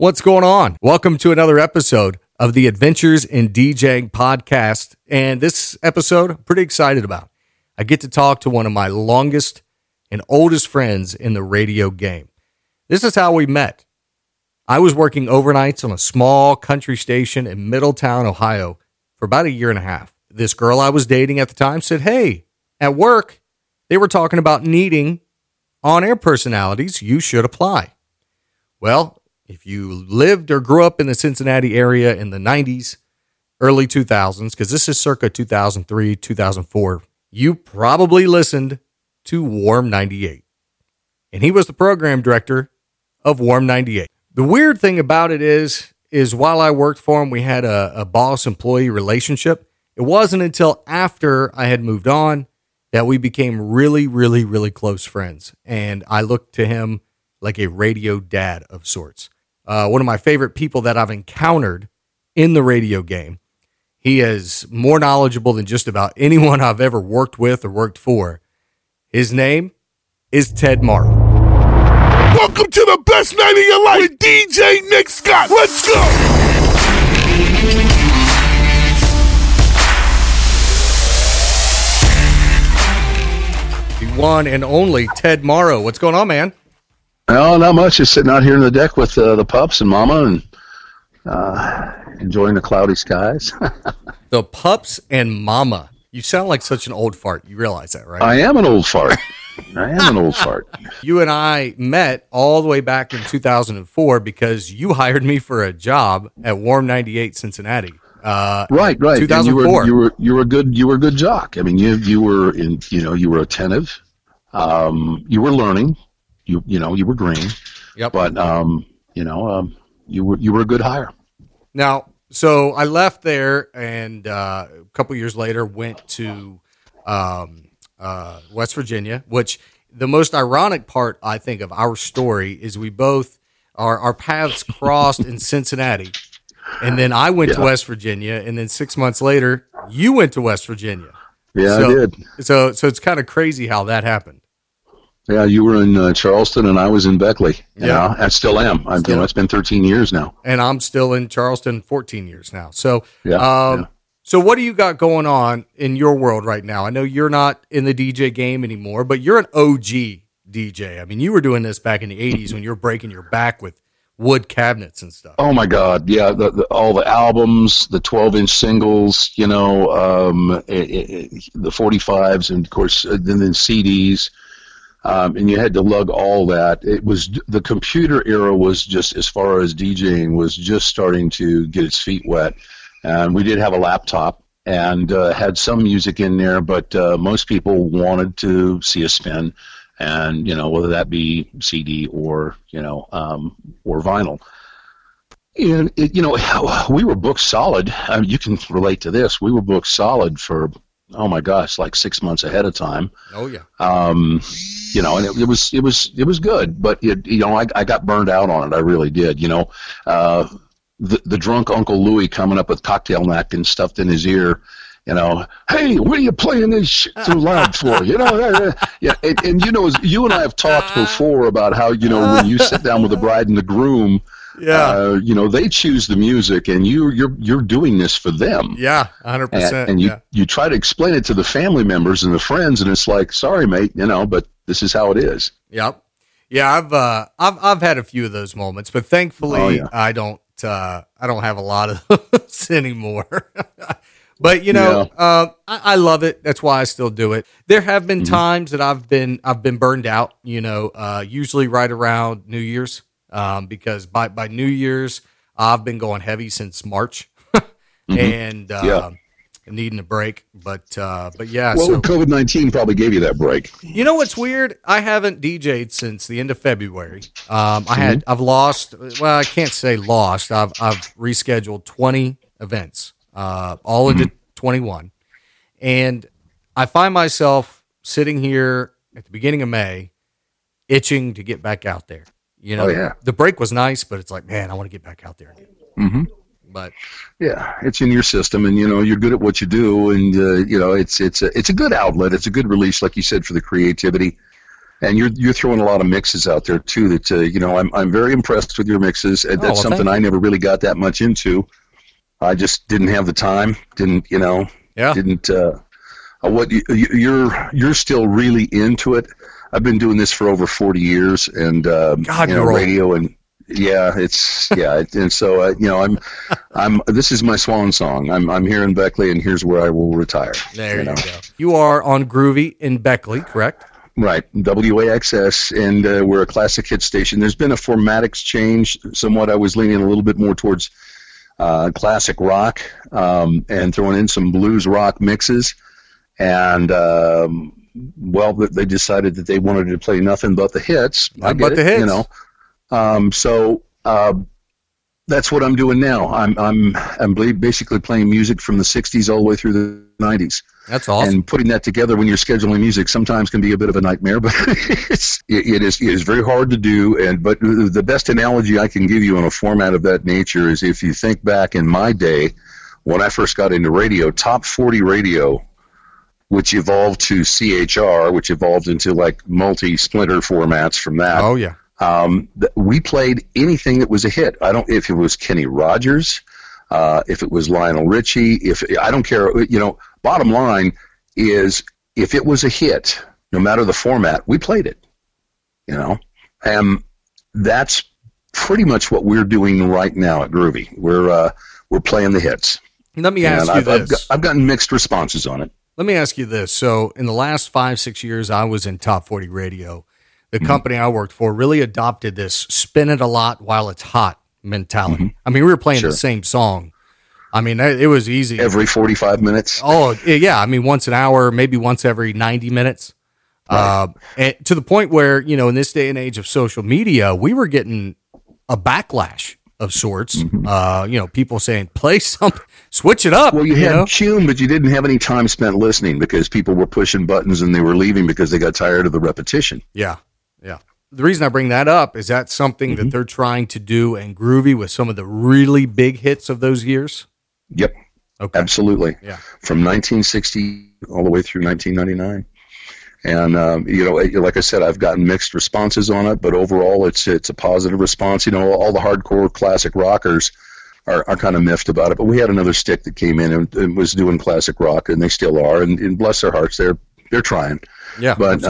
What's going on? Welcome to another episode of the Adventures in DJing podcast. And this episode, I'm pretty excited about. I get to talk to one of my longest and oldest friends in the radio game. This is how we met. I was working overnights on a small country station in Middletown, Ohio, for about a year and a half. This girl I was dating at the time said, hey, at work, they were talking about needing on-air personalities. You should apply. Well, if you lived or grew up in the Cincinnati area in the 90s, early 2000s, because this is circa 2003, 2004, you probably listened to Warm 98. And he was the program director of Warm 98. The weird thing about it is while I worked for him, we had a boss-employee relationship. It wasn't until after I had moved on that we became really, really, really close friends. And I looked to him like a radio dad of sorts. One of my favorite people that I've encountered in the radio game. He is more knowledgeable than just about anyone I've ever worked with or worked for. His name is Ted Morrow. Welcome to the best night of your life with DJ Nick Scott. Let's go. The one and only Ted Morrow. What's going on, man? No, not much. Just sitting out here on the deck with the pups and Mama and enjoying the cloudy skies. The pups and Mama. You sound like such an old fart. You realize that, right? I am an old fart. You and I met all the way back in 2004 because you hired me for a job at Warm 98 Cincinnati. Right. 2004. You were a good jock. I mean, you were attentive. You were learning. You were green, yep. But, you were a good hire. Now, so I left there and a couple years later went to West Virginia, which the most ironic part, I think, of our story is we both, our paths crossed in Cincinnati. And then I went to West Virginia. And then 6 months later, you went to West Virginia. Yeah, so, I did. So it's kind of crazy how that happened. Yeah, you were in Charleston, and I was in Beckley. Yeah, I still am. It's been 13 years now, and I'm still in Charleston, 14 years now. So, So what do you got going on in your world right now? I know you're not in the DJ game anymore, but you're an OG DJ. I mean, you were doing this back in the 80s when you were breaking your back with wood cabinets and stuff. Oh my God, yeah, all the albums, the 12-inch singles, the 45s, and of course, then CDs. And you had to lug all that. It was the computer era was just, as far as DJing, was just starting to get its feet wet. And we did have a laptop and had some music in there, but most people wanted to see a spin, and whether that be CD or or vinyl. And it, we were booked solid. I mean, you can relate to this. We were booked solid for, oh my gosh, like 6 months ahead of time. Oh yeah. And it was good, but I got burned out on it. I really did. The drunk Uncle Louie coming up with cocktail napkins stuffed in his ear. Hey, what are you playing this shit so loud for? You and I have talked before about how when you sit down with the bride and the groom. Yeah, they choose the music, and you're doing this for them. Yeah, 100%. And you try to explain it to the family members and the friends, and it's like, sorry, mate, but this is how it is. Yep. Yeah, I've had a few of those moments, but thankfully, I don't have a lot of those anymore. But I love it. That's why I still do it. There have been times that I've been burned out. Usually right around New Year's. Because by New Year's, I've been going heavy since March and needing a break. But yeah. Well, COVID-19 probably gave you that break. You know what's weird? I haven't DJ'd since the end of February. I've lost. Well, I can't say lost. I've rescheduled 20 events, all into 21, and I find myself sitting here at the beginning of May, itching to get back out there. The break was nice, but it's like, man, I want to get back out there again. Mm-hmm. But yeah, it's in your system, and you're good at what you do, and it's a good outlet, it's a good release, like you said, for the creativity. And you're throwing a lot of mixes out there too. That you know, I'm very impressed with your mixes. That's something I never really got that much into. I just didn't have the time. What you're still really into it. I've been doing this for over 40 years, and radio and. I'm this is my swan song. I'm here in Beckley, and here's where I will retire. There you go. You are on Groovy in Beckley, correct? Right, WAXS, and we're a classic hit station. There's been a formatics change somewhat. I was leaning a little bit more towards classic rock and throwing in some blues rock mixes, and they decided that they wanted to play nothing but the hits. Nothing but the hits. You know. That's what I'm doing now. I'm basically playing music from the 60s all the way through the 90s. That's awesome. And putting that together when you're scheduling music sometimes can be a bit of a nightmare, but it is very hard to do. But the best analogy I can give you on a format of that nature is if you think back in my day when I first got into radio, Top 40 radio, which evolved to CHR, which evolved into like multi-splinter formats from that. Oh, yeah. We played anything that was a hit. If it was Kenny Rogers, if it was Lionel Richie, I don't care, bottom line is if it was a hit, no matter the format, we played it, and that's pretty much what we're doing right now at Groovy. We're playing the hits. Let me ask you this. I've gotten mixed responses on it. Let me ask you this. So in the last 5-6 years, I was in Top 40 radio. The company I worked for really adopted this spin it a lot while it's hot mentality. Mm-hmm. I mean, we were playing the same song. I mean, it was easy. Every 45 minutes? Oh, yeah. I mean, once an hour, maybe once every 90 minutes. Right. And to the point where, in this day and age of social media, we were getting a backlash of sorts. Mm-hmm. People saying, play something. Switch it up. Well, you had tune, but you didn't have any time spent listening because people were pushing buttons and they were leaving because they got tired of the repetition. Yeah. Yeah. The reason I bring that up is that's something that they're trying to do and Groovy with some of the really big hits of those years. Yep. Okay. Absolutely. Yeah. From 1960 all the way through 1999. And, like I said, I've gotten mixed responses on it, but overall it's a positive response. All the hardcore classic rockers are kind of miffed about it, but we had another stick that came in and was doing classic rock and they still are. And bless their hearts, they're trying. Yeah. But,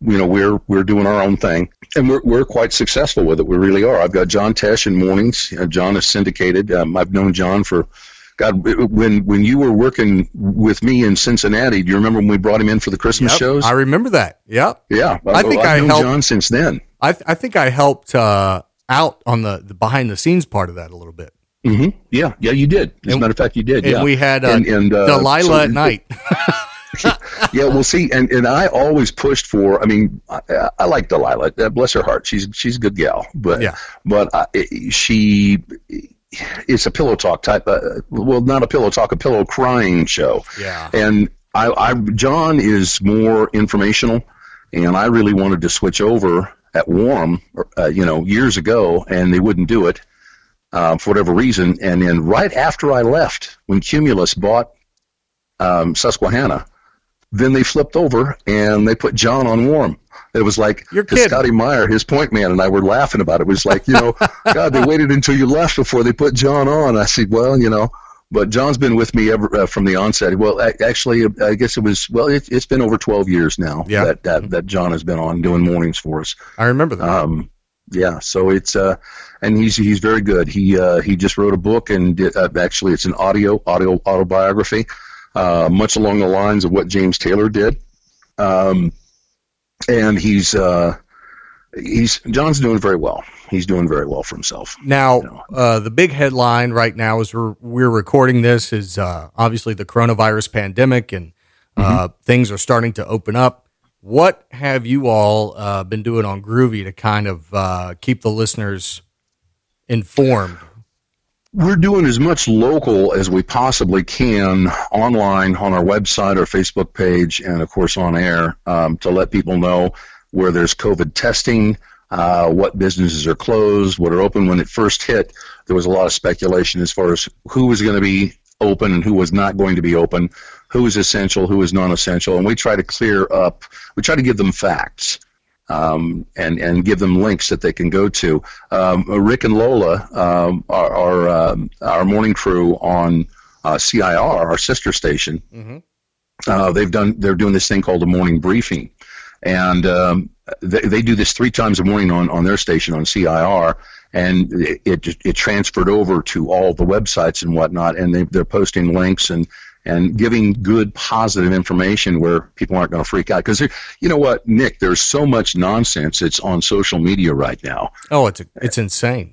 we're doing our own thing, and we're quite successful with it. We really are. I've got John Tesh in mornings. John is syndicated. I've known John for, God, when you were working with me in Cincinnati, do you remember when we brought him in for the Christmas shows? I remember that. Yep. Yeah. I've known John since then. I think I helped out on the behind the scenes part of that a little bit. Mm-hmm. Yeah. Yeah, you did. As a matter of fact, you did. And we had Delilah at night. Yeah, we'll see. And I always pushed for. I mean, I like Delilah. Bless her heart. She's a good gal. But she, it's a pillow talk type. Not a pillow talk, a pillow crying show. Yeah. And John is more informational, and I really wanted to switch over at Warm, years ago, and they wouldn't do it for whatever reason. And then right after I left, when Cumulus bought Susquehanna. Then they flipped over and they put John on Warm. It was like Scotty Meyer, his point man, and I were laughing about it. It was like, God, they waited until you left before they put John on. I said, but John's been with me ever from the onset. Well, actually, I guess it was. Well, it's been over 12 years now that John has been on doing mornings for us. I remember that. Yeah, so it's and he's very good. He just wrote a book, and actually, it's an audio autobiography. Much along the lines of what James Taylor did, and John's doing very well. He's doing very well for himself. Now, the big headline right now as we're recording this is obviously the coronavirus pandemic, and things are starting to open up. What have you all been doing on Groovy to kind of keep the listeners informed? We're doing as much local as we possibly can online on our website, our Facebook page, and, of course, on air to let people know where there's COVID testing, what businesses are closed, what are open. When it first hit, there was a lot of speculation as far as who was going to be open and who was not going to be open, who is essential, who is non-essential, and we try to give them facts. and give them links that they can go to. Rick and Lola our morning crew on CIR, our sister station. Mm-hmm. They're doing this thing called a morning briefing, and they do this 3 times a morning on their station on CIR, and it transferred over to all the websites and whatnot, and they're posting links and giving good positive information where people aren't going to freak out, because you know what, Nick, there's so much nonsense that's on social media right now. Oh, it's insane.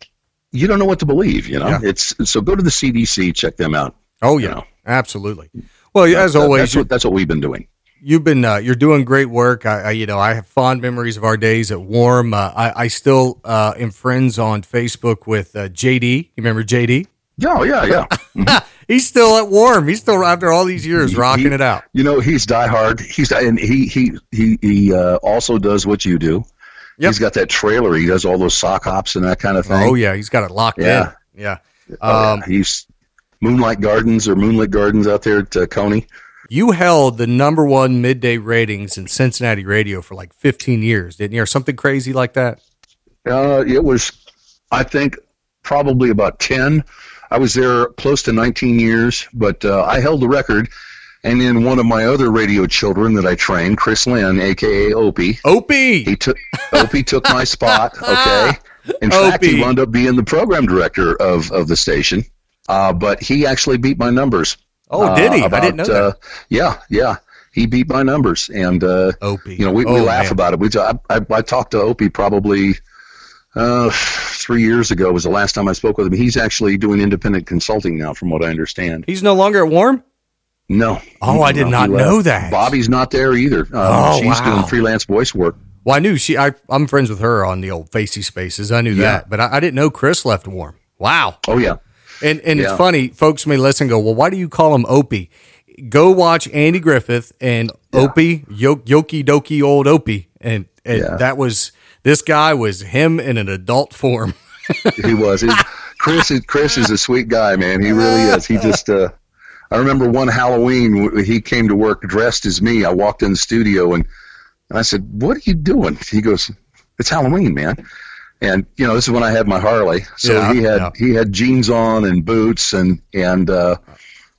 You don't know what to believe, you know. Yeah. So go to the CDC, check them out. Oh yeah, you know. Absolutely. Well, as always, that's what we've been doing. You've been you're doing great work. I have fond memories of our days at Warm. I still am friends on Facebook with JD. You remember JD? Yeah. He's still at Warm. He's still, after all these years, rocking it out. You know, he's diehard. And he also does what you do. Yep. He's got that trailer. He does all those sock hops and that kind of thing. Oh yeah, he's got it locked in. Yeah. He's Moonlight Gardens out there at Coney. You held the number one midday ratings in Cincinnati radio for like 15 years, didn't you? Or something crazy like that? It was, I think, probably about 10. I was there close to 19 years, but I held the record. And then one of my other radio children that I trained, Chris Lynn, a.k.a. Opie! Opie took my spot, okay? In fact, he wound up being the program director of the station. But he actually beat my numbers. Oh, did he? I didn't know that. Yeah. He beat my numbers, and Opie. You know, we laugh about it. I talked to Opie probably 3 years ago was the last time I spoke with him. He's actually doing independent consulting now, from what I understand. He's no longer at Warm? No. Oh, I did not know that. Bobby's not there either. She's doing freelance voice work. Well, I knew I'm friends with her on the old Facey Spaces. I knew that, but I didn't know Chris left Warm. Wow. Oh yeah. And it's funny, folks may listen and go, well, why do you call him Opie? Go watch Andy Griffith and Opie, Yoki Doki old Opie. And that was, this guy was him in an adult form. He was. Chris is a sweet guy, man. He really is. He just, I remember one Halloween, he came to work dressed as me. I walked in the studio and I said, what are you doing? He goes, it's Halloween, man. And you know, this is when I had my Harley, so he had jeans on and boots and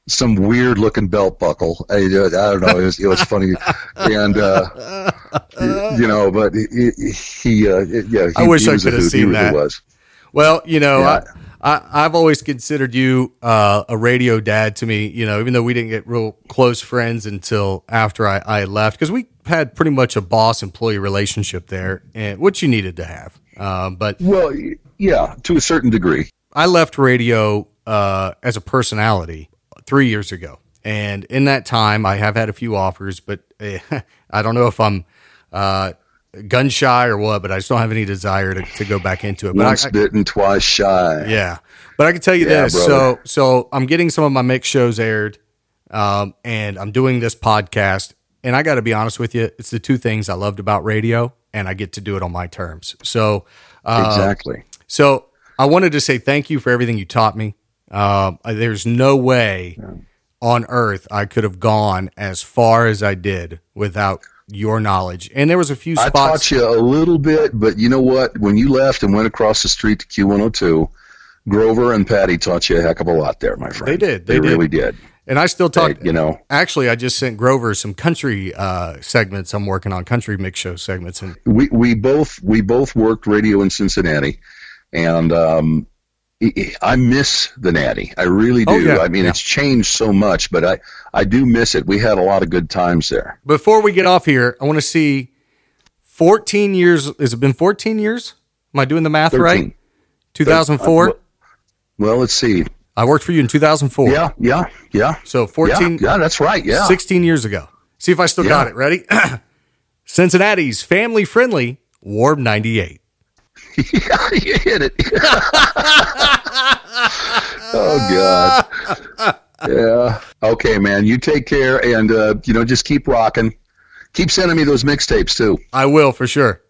some weird looking belt buckle. I don't know, it was funny, and you know, but he I wish I could have seen that. Really was. Well, you know, yeah. I've always considered you a radio dad to me. You know, even though we didn't get real close friends until after I left, because we had pretty much a boss-employee relationship there, and what you needed to have. To a certain degree. I left radio as a personality 3 years ago, and in that time, I have had a few offers, but I don't know if I'm gun shy or what, but I just don't have any desire to go back into it. But once bitten, twice shy. Yeah, but I can tell you this. Brother. So I'm getting some of my mix shows aired, and I'm doing this podcast. And I got to be honest with you, it's the two things I loved about radio, and I get to do it on my terms. So exactly. So I wanted to say thank you for everything you taught me. There's no way on earth I could have gone as far as I did without your knowledge. And there was a few spots. I taught you a little bit, but you know what? When you left and went across the street to Q102, Grover and Patty taught you a heck of a lot there, my friend. They did. They really did. And I still talk, you know. Actually, I just sent Grover some country segments. I'm working on country mix show segments, and we both worked radio in Cincinnati, and I miss the Natty. I really do. It's changed so much, but I do miss it. We had a lot of good times there. Before we get off here, I want to see 14 years. Has it been 14 years? Am I doing the math 13. Right? 2004. Well, let's see. I worked for you in 2004. Yeah. So 14. Yeah, that's right. Yeah. 16 years ago. See if I still got it. Ready? Cincinnati's family-friendly Warm 98. Yeah, you hit it. Oh, God. Yeah. Okay, man. You take care and, just keep rocking. Keep sending me those mixtapes, too. I will, for sure.